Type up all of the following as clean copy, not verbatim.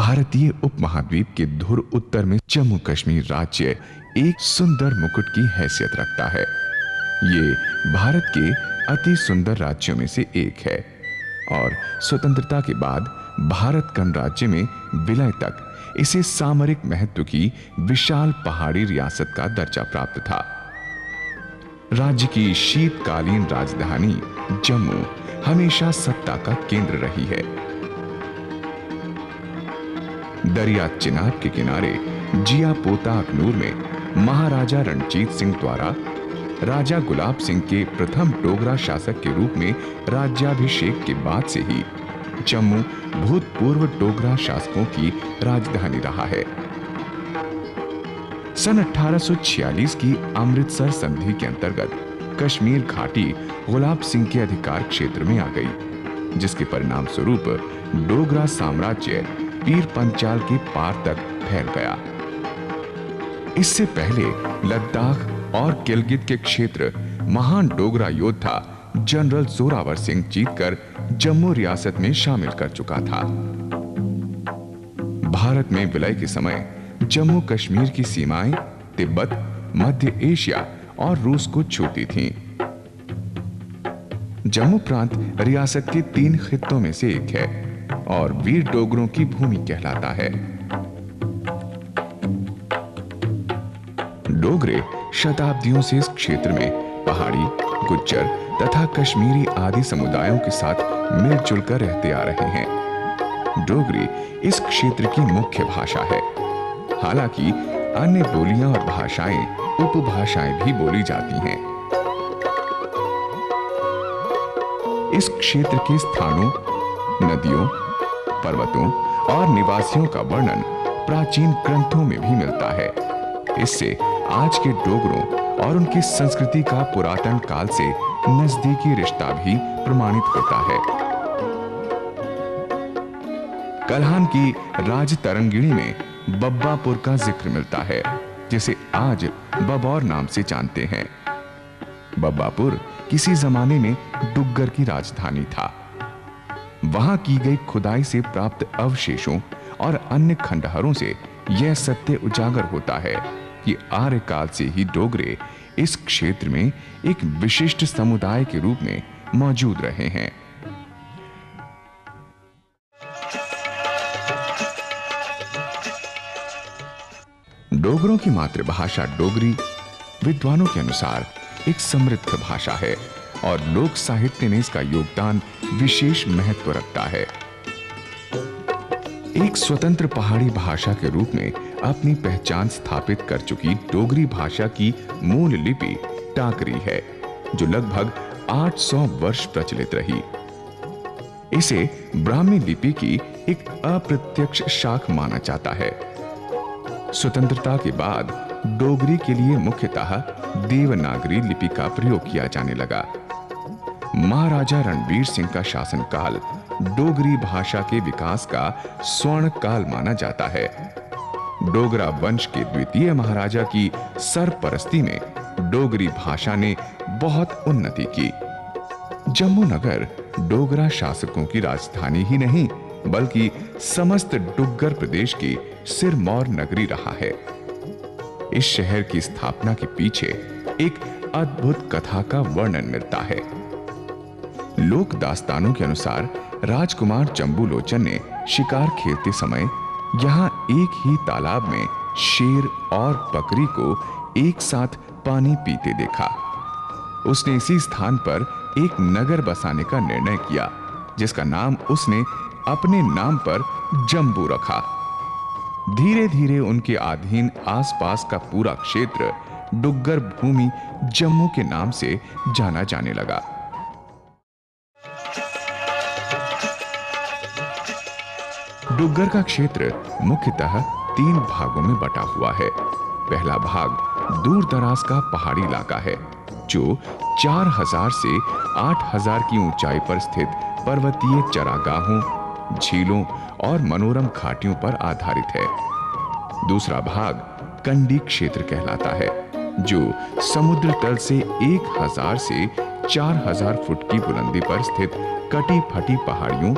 भारतीय उपमहाद्वीप के धुर उत्तर में जम्मू कश्मीर राज्य एक सुंदर मुकुट की हैसियत रखता है। ये भारत के अति सुंदर राज्यों में से एक है और स्वतंत्रता के बाद भारत गणराज्य में विलय तक इसे सामरिक महत्व की विशाल पहाड़ी रियासत का दर्जा प्राप्त था। राज्य की शीतकालीन राजधानी जम्मू हमेशा सत्ता का केंद्र रही है। दरिया चिनाब के किनारे जिया पोता अखनूर में महाराजा रणजीत सिंह द्वारा राजा गुलाब सिंह के प्रथम डोगरा शासक के रूप में राज्याभिषेक के बाद से ही जम्मू भूतपूर्व डोगरा शासकों की राजधानी रहा है। सन 1846 की अमृतसर संधि के अंतर्गत कश्मीर घाटी गुलाब सिंह के अधिकार क्षेत्र में आ गई, जिसके परिणाम स्वरूप डोगरा साम्राज्य पीर पंचाल के पार तक फैल गया। इससे पहले लद्दाख और गिलगित के क्षेत्र महान डोगरा योद्धा जनरल सोरावर सिंह जीतकर जम्मू रियासत में शामिल कर चुका था। भारत में विलय के समय जम्मू कश्मीर की सीमाएं तिब्बत, मध्य एशिया और रूस को छूती थीं। जम्मू प्रांत रियासत के 3 खित्तों में से एक है और वीर डोगरों की भूमि कहलाता है। डोगरे शताब्दियों से इस क्षेत्र में पहाड़ी, गुज्जर तथा कश्मीरी आदि समुदायों के साथ मिलजुल कर रहते आ रहे हैं। डोगरी इस क्षेत्र की मुख्य भाषा है, हालांकि अन्य बोलियां और भाषाएं उपभाषाएं भी बोली जाती हैं। इस क्षेत्र के स्थानों, नदियों, पर्वतों और निवासियों का वर्णन प्राचीन ग्रंथों में भी मिलता है। इससे आज के डोगरों और उनकी संस्कृति का पुरातन काल से नजदीकी रिश्ता भी प्रमाणित होता है। कल्हान की राजतरंगिणी में बब्बापुर का जिक्र मिलता है, जिसे आज बबौर नाम से जानते हैं। बब्बापुर किसी जमाने में डुग्गर की राजधानी था। वहां की गई खुदाई से प्राप्त अवशेषों और अन्य खंडहरों से यह सत्य उजागर होता है कि आर्य काल से ही डोगरे इस क्षेत्र में एक विशिष्ट समुदाय के रूप में मौजूद रहे हैं। डोगरों की मातृभाषा डोगरी विद्वानों के अनुसार एक समृद्ध भाषा है और लोक साहित्य में इसका योगदान विशेष महत्व रखता है। एक स्वतंत्र पहाड़ी भाषा के रूप में अपनी पहचान स्थापित कर चुकी डोगरी भाषा की मूल लिपि टाकरी है, जो लगभग 800 वर्ष प्रचलित रही। इसे ब्राह्मी लिपि की एक अप्रत्यक्ष शाख माना जाता है। स्वतंत्रता के बाद डोगरी के लिए मुख्यतः देवनागरी लिपि का प्रयोग किया जाने लगा। महाराजा रणबीर सिंह का शासनकाल डोगरी भाषा के विकास का स्वर्ण काल माना जाता है। डोगरा वंश के द्वितीय महाराजा की सरपरस्ती में डोगरी भाषा ने बहुत उन्नति की। जम्मू नगर डोगरा शासकों की राजधानी ही नहीं बल्कि समस्त डुग्गर प्रदेश की सिरमौर नगरी रहा है। इस शहर की स्थापना के पीछे एक अद्भुत कथा का वर्णन मिलता है। लोक दास्तानों के अनुसार राजकुमार जम्बूलोचन ने शिकार खेलते समय यहां एक ही तालाब में शेर और बकरी को एक साथ पानी पीते देखा। उसने इसी स्थान पर एक नगर बसाने का निर्णय किया, जिसका नाम उसने अपने नाम पर जम्बू रखा। धीरे धीरे उनके अधीन आसपास का पूरा क्षेत्र डुग्गर भूमि जम्मू के नाम से जाना जाने लगा। डुग्गर का क्षेत्र मुख्यतः 3 भागों में बटा हुआ है। पहला भाग दूर दराज का पहाड़ी इलाका है, जो 4000 से 8000 की ऊंचाई पर स्थित पर्वतीय चरागाहों, झीलों और मनोरम घाटियों पर आधारित है। दूसरा भाग कंडी क्षेत्र कहलाता है, जो समुद्र तल से 1000 से 4000 फुट की बुलंदी पर स्थित कटी फटी पहाड़ियों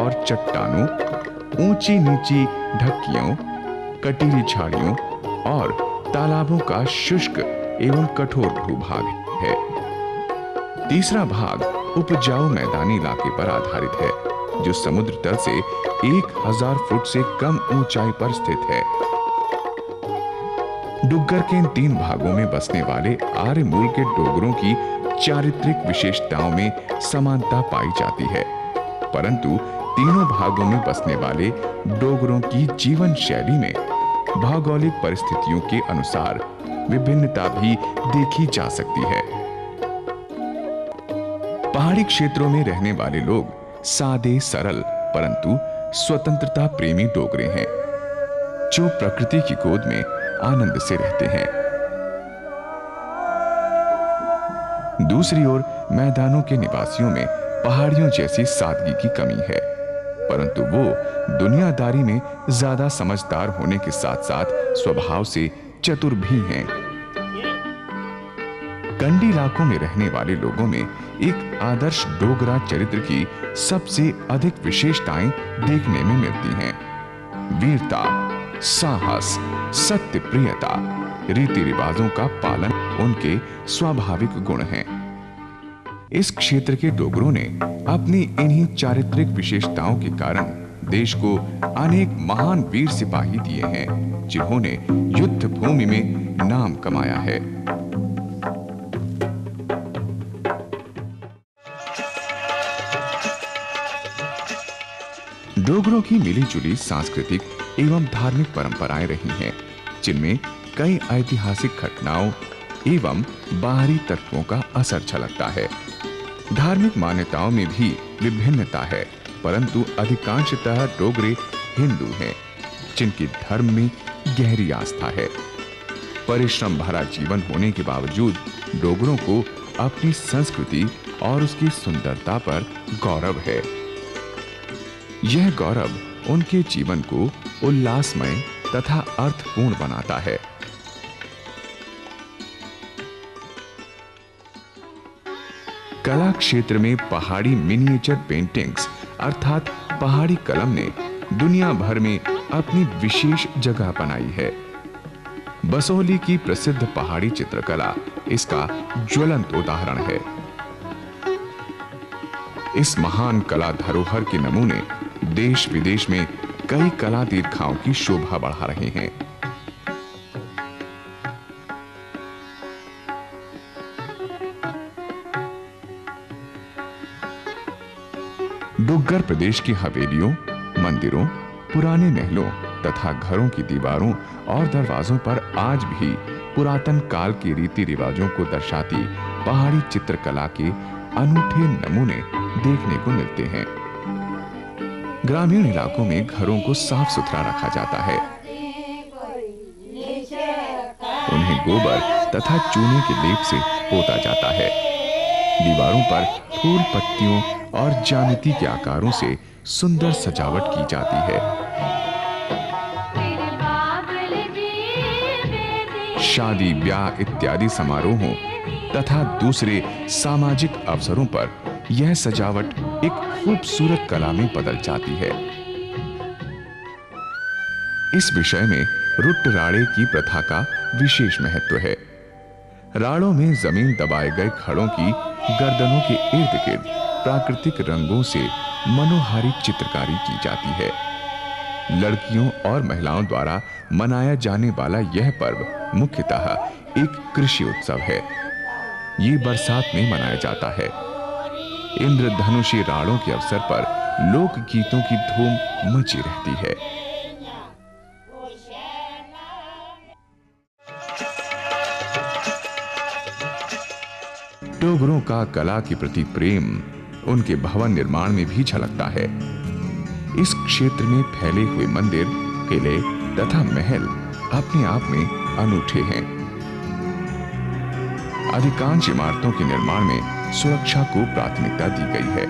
और चट्टानों ऊंची नीची ढक्कियों, कटीली झाड़ियों और तालाबों का शुष्क एवं कठोर भूभाग है। तीसरा भाग उपजाऊ मैदानी इलाके पर आधारित है जो समुद्र तल से 1000 फुट से कम ऊंचाई पर स्थित है। डुग्गर के इन तीन भागों में बसने वाले आर्य मूल के डोगरों की चारित्रिक विशेषताओं में समानता पाई जाती है, परंतु तीनों भागों में बसने वाले डोगरों की जीवन शैली में भौगोलिक परिस्थितियों के अनुसार विभिन्नता भी देखी जा सकती है। पहाड़ी क्षेत्रों में रहने वाले लोग सादे सरल परंतु स्वतंत्रता प्रेमी डोगरे हैं जो प्रकृति की गोद में आनंद से रहते हैं। दूसरी ओर मैदानों के निवासियों में पहाड़ियों जैसी सादगी की कमी है, परंतु वो दुनियादारी में ज्यादा समझदार होने के साथ साथ स्वभाव से चतुर भी हैं। कंडी इलाकों में रहने वाले लोगों में एक आदर्श डोगरा चरित्र की सबसे अधिक विशेषताएं देखने में मिलती हैं। वीरता, साहस, सत्य प्रियता, रीति रिवाजों का पालन उनके स्वाभाविक गुण हैं। इस क्षेत्र के डोगरों ने अपनी इन्हीं चारित्रिक विशेषताओं के कारण देश को अनेक महान वीर सिपाही दिए हैं जिन्होंने युद्ध भूमि में नाम कमाया है। डोगरों की मिलीजुली सांस्कृतिक एवं धार्मिक परंपराएं रही हैं जिनमें कई ऐतिहासिक घटनाओं एवं बाहरी तत्वों का असर झलकता है। धार्मिक मान्यताओं में भी विभिन्नता है, परंतु अधिकांशतः डोगरे हिंदू हैं जिनकी धर्म में गहरी आस्था है। परिश्रम भरा जीवन होने के बावजूद डोगरों को अपनी संस्कृति और उसकी सुंदरता पर गौरव है। यह गौरव उनके जीवन को उल्लासमय तथा अर्थपूर्ण बनाता है। कला क्षेत्र में पहाड़ी मिनिएचर पेंटिंग्स अर्थात पहाड़ी कलम ने दुनिया भर में अपनी विशेष जगह बनाई है। बसोहली की प्रसिद्ध पहाड़ी चित्रकला इसका ज्वलंत उदाहरण है। इस महान कला धरोहर के नमूने देश विदेश में कई कला दीर्घाओं की शोभा बढ़ा रहे हैं। डुग्गर प्रदेश की हवेलियों, मंदिरों, पुराने महलों तथा घरों की दीवारों और दरवाजों पर आज भी पुरातन काल के रीति रिवाजों को दर्शाती पहाड़ी चित्रकला के अनूठे नमूने देखने को मिलते हैं। ग्रामीण इलाकों में घरों को साफ सुथरा रखा जाता है, उन्हें गोबर तथा चूने के लेप से पोता जाता है। दीवारों पर फूल पत्तियों और जामिति के आकारों से सुंदर सजावट की जाती है। शादी ब्याह इत्यादि समारोहों तथा दूसरे सामाजिक अवसरों पर यह सजावट एक खूबसूरत कला में बदल जाती है। इस विषय में रुट राड़े की प्रथा का विशेष महत्व है। राड़ों में जमीन दबाए गए खड़ों की गर्दनों के इर्द गिर्द प्राकृतिक रंगों से मनोहारी चित्रकारी की जाती है। लड़कियों और महिलाओं द्वारा मनाया जाने वाला यह पर्व मुख्यतः एक कृषि उत्सव है। ये बरसात में मनाया जाता है। इंद्रधनुषी राड़ों के अवसर पर लोकगीतों की धूम मची रहती है। डोगरों का कला के प्रति प्रेम उनके भवन निर्माण में भी झलकता है। इस क्षेत्र में फैले हुए मंदिर, किले तथा महल अपने आप में अनूठे हैं। अधिकांश इमारतों के निर्माण में सुरक्षा को प्राथमिकता दी गई है।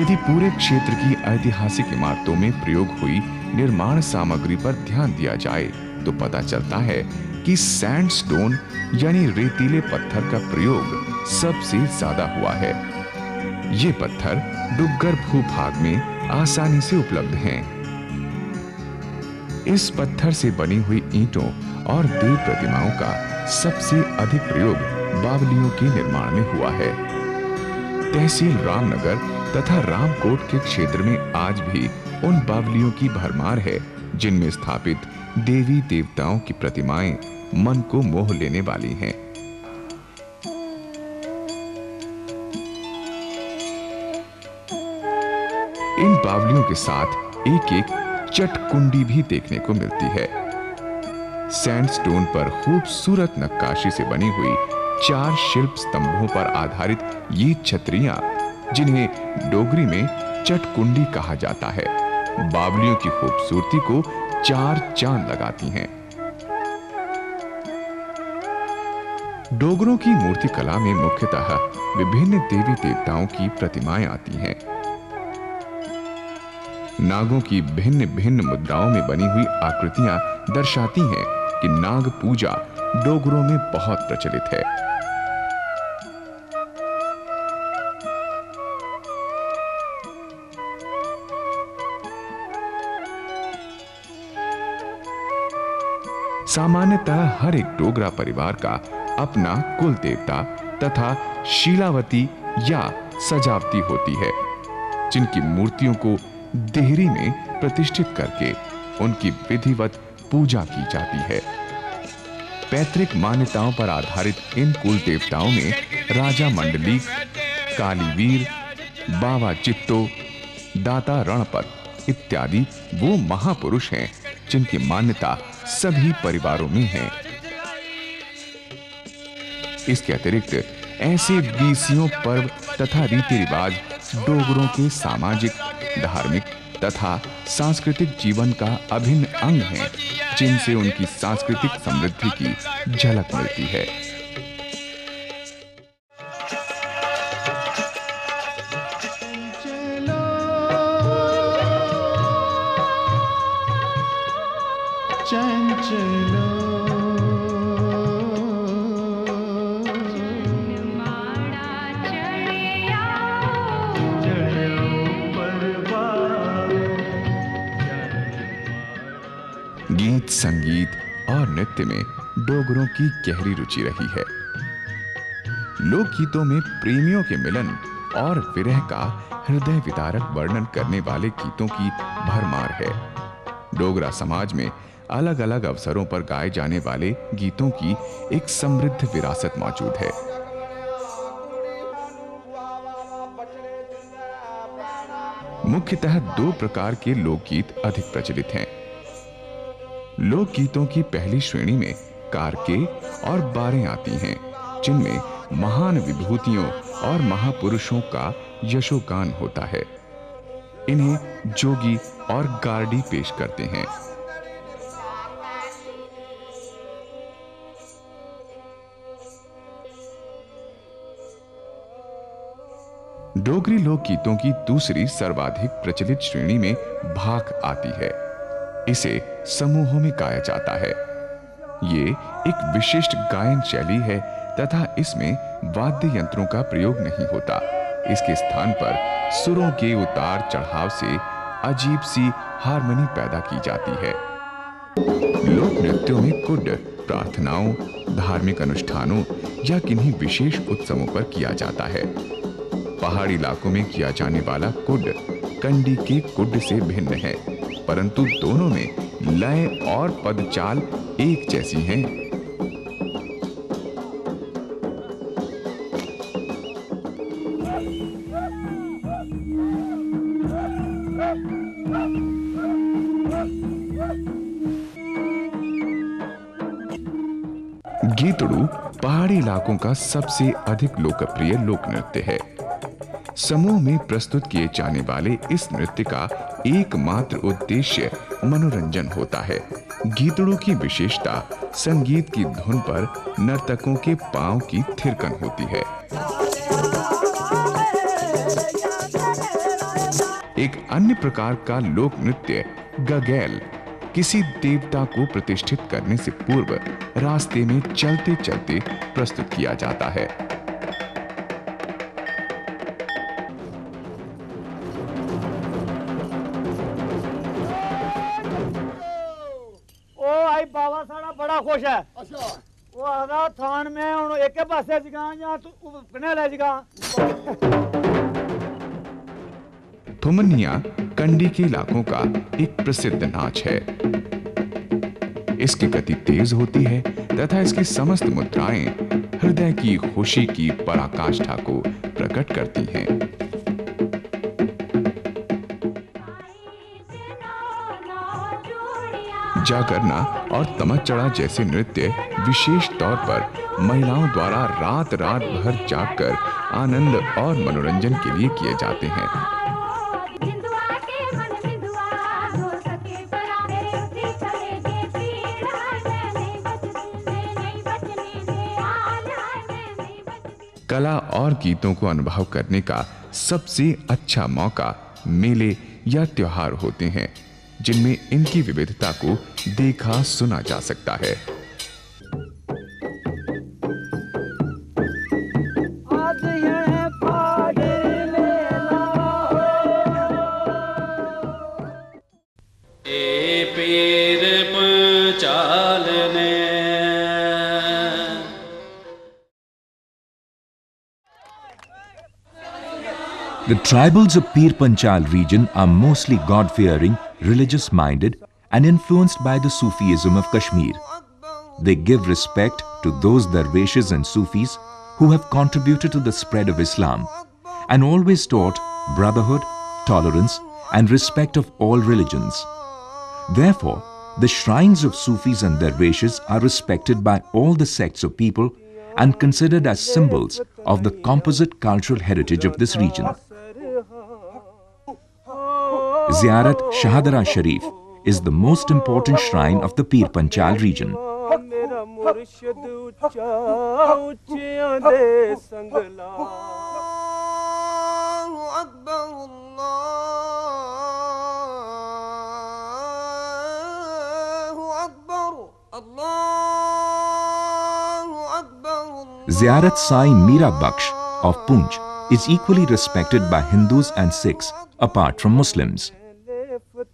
यदि पूरे क्षेत्र की ऐतिहासिक इमारतों में प्रयोग हुई निर्माण सामग्री पर ध्यान दिया जाए तो पता चलता है कि सैंडस्टोन यानी रेतीले पत्थर का प्रयोग सबसे ज्यादा हुआ है। ये पत्थर डुग्गर भूभाग में आसानी से उपलब्ध हैं। इस पत्थर से बनी हुई ईंटों और देव प्रतिमाओं का सबसे अधिक प्रयोग बावलियों के निर्माण में हुआ है। तहसील रामनगर तथा रामकोट के क्षेत्र में आज भी उन बावलियों की भरमार है जिनमें स्थापित देवी देवताओं की प्रतिमाएं मन को मोह लेने वाली हैं। इन बावलियों के साथ एक एक चटकुंडी भी देखने को मिलती है। सैंडस्टोन पर खूबसूरत नक्काशी से बनी हुई चार शिल्प स्तंभों पर आधारित ये छतरियां, जिन्हें डोगरी में चटकुंडी कहा जाता है, बावलियों की खूबसूरती को चार चांद लगाती हैं। डोगरों की मूर्तिकला में मुख्यतः विभिन्न देवी देवताओं की प्रतिमाएं आती हैं। नागों की भिन्न भिन्न मुद्राओं में बनी हुई आकृतियां दर्शाती हैं कि नाग पूजा डोगरों में बहुत प्रचलित है। सामान्यतः हर एक डोगरा परिवार का अपना कुल देवता तथा शीलावती या सजावटी होती है, जिनकी मूर्तियों को देहरी में प्रतिष्ठित करके उनकी विधिवत पूजा की जाती है। पैतृक मान्यताओं पर आधारित इन कुल देवताओं में राजा मंडली, कालीवीर, बाबा चित्तो, दाता रणपत इत्यादि वो महापुरुष हैं जिनकी मान्यता सभी परिवारों में है। इसके अतिरिक्त ऐसे बीसियों पर्व तथा रीति रिवाज डोगरों के सामाजिक, धार्मिक तथा सांस्कृतिक जीवन का अभिन्न अंग हैं, जिनसे उनकी सांस्कृतिक समृद्धि की झलक मिलती है। संगीत और नृत्य में डोगरों की गहरी रुचि रही है। लोकगीतों में प्रेमियों के मिलन और विरह का हृदय विदारक वर्णन करने वाले गीतों की भरमार है। डोगरा समाज में अलग अलग अवसरों पर गाए जाने वाले गीतों की एक समृद्ध विरासत मौजूद है। मुख्यतः दो प्रकार के लोकगीत अधिक प्रचलित हैं। लोक गीतों की पहली श्रेणी में कारके और बारें आती हैं, जिनमें महान विभूतियों और महापुरुषों का यशोगान होता है। इन्हें जोगी और गार्डी पेश करते हैं। डोगरी लोकगीतों की दूसरी सर्वाधिक प्रचलित श्रेणी में भाक आती है। इसे समूहों में गाया जाता है। ये एक विशिष्ट गायन शैली है तथा इसमें वाद्य यंत्रों का प्रयोग नहीं होता। इसके स्थान पर सुरों के उतार चढ़ाव से अजीब सी हार्मनी पैदा की जाती है। लोक नृत्यों में कुड प्रार्थनाओं, धार्मिक अनुष्ठानों या किन्हीं विशेष उत्सवों पर किया जाता है। पहाड़ी इलाकों में किया जाने वाला कुड कंडी के कुड से भिन्न है, परंतु दोनों में लय और पदचाल एक जैसी हैं। गीतड़ू पहाड़ी इलाकों का सबसे अधिक लोकप्रिय लोक नृत्य है। समूह में प्रस्तुत किए जाने वाले इस नृत्य का एकमात्र उद्देश्य मनोरंजन होता है। गीतड़ू की विशेषता संगीत की धुन पर नर्तकों के पांव की थिरकन होती है। एक अन्य प्रकार का लोक नृत्य गगैल किसी देवता को प्रतिष्ठित करने से पूर्व रास्ते में चलते चलते प्रस्तुत किया जाता है। बाबा साढ़ा बड़ा खुश है। अच्छा। वो आदा थान में हूं एक पासे जगा या तू कने ले जगा। थुमनिया कंडी के इलाकों का एक प्रसिद्ध नाच है। इसकी गति तेज होती है तथा इसकी समस्त मुद्राएं हृदय की खुशी की पराकाष्ठा को प्रकट करती हैं। जागरना और तमचड़ा जैसे नृत्य विशेष तौर पर महिलाओं द्वारा रात रात भर जागकर आनंद और मनोरंजन के लिए किए जाते हैं। कला और गीतों को अनुभव करने का सबसे अच्छा मौका मेले या त्योहार होते हैं, जिनमें इनकी विविधता को देखा सुना जा सकता है। The tribals of Pir Panchal region are mostly God-fearing, religious-minded and influenced by the Sufism of Kashmir. They give respect to those dervishes and Sufis who have contributed to the spread of Islam and always taught brotherhood, tolerance and respect of all religions. Therefore, the shrines of Sufis and dervishes are respected by all the sects of people and considered as symbols of the composite cultural heritage of this region. Ziyarat Shahada Sharif is the most important shrine of the Pir Panchal region. Ziyarat Sai Mira Bakhsh of Poonch is equally respected by Hindus and Sikhs apart from Muslims. Dera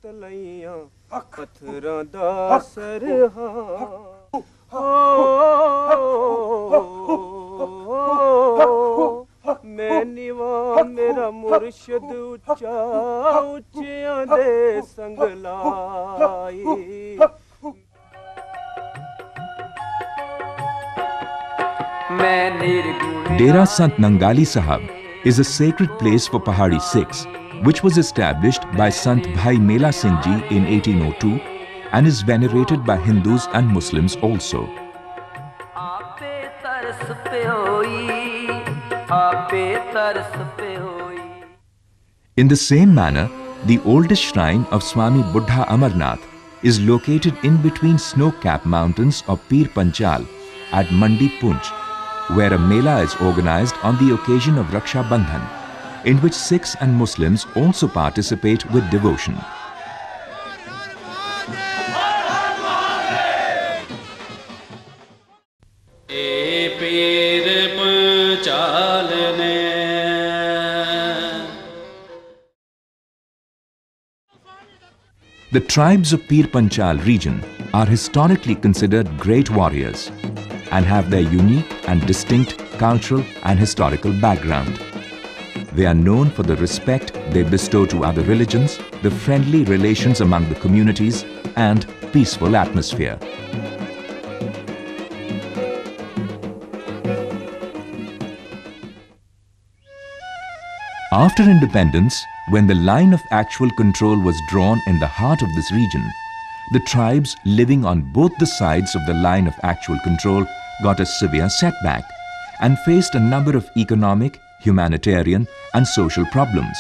Sant Nangali Sahab is a sacred place for Pahari Sikhs, which was established by Sant Bhai Mela Singh ji in 1802 and is venerated by Hindus and Muslims also. In the same manner, the oldest shrine of Swami Buddha Amarnath is located in between snow-capped mountains of Pir Panchal at Mandi Punch, where a mela is organized on the occasion of Raksha Bandhan, in which Sikhs and Muslims also participate with devotion. The tribes of Pir Panchal region are historically considered great warriors and have their unique and distinct cultural and historical background. They are known for the respect they bestow to other religions, the friendly relations among the communities, and peaceful atmosphere. After independence, when the line of actual control was drawn in the heart of this region, the tribes living on both the sides of the line of actual control got a severe setback and faced a number of economic, humanitarian and social problems.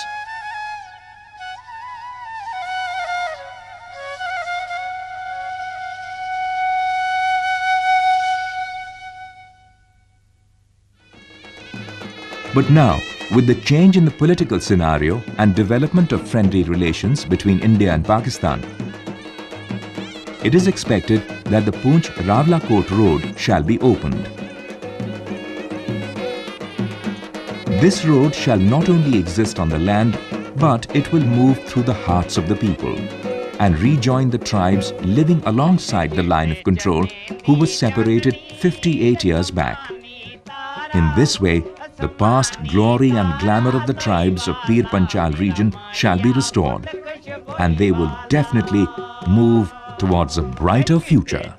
But now, with the change in the political scenario and development of friendly relations between India and Pakistan, it is expected that the Poonch-Rawlakot road shall be opened. This road shall not only exist on the land, but it will move through the hearts of the people. and rejoined the tribes living alongside the line of control who were separated 58 years back. In this way, the past glory and glamour of the tribes of Pir Panchal region shall be restored, and they will definitely move towards a brighter future.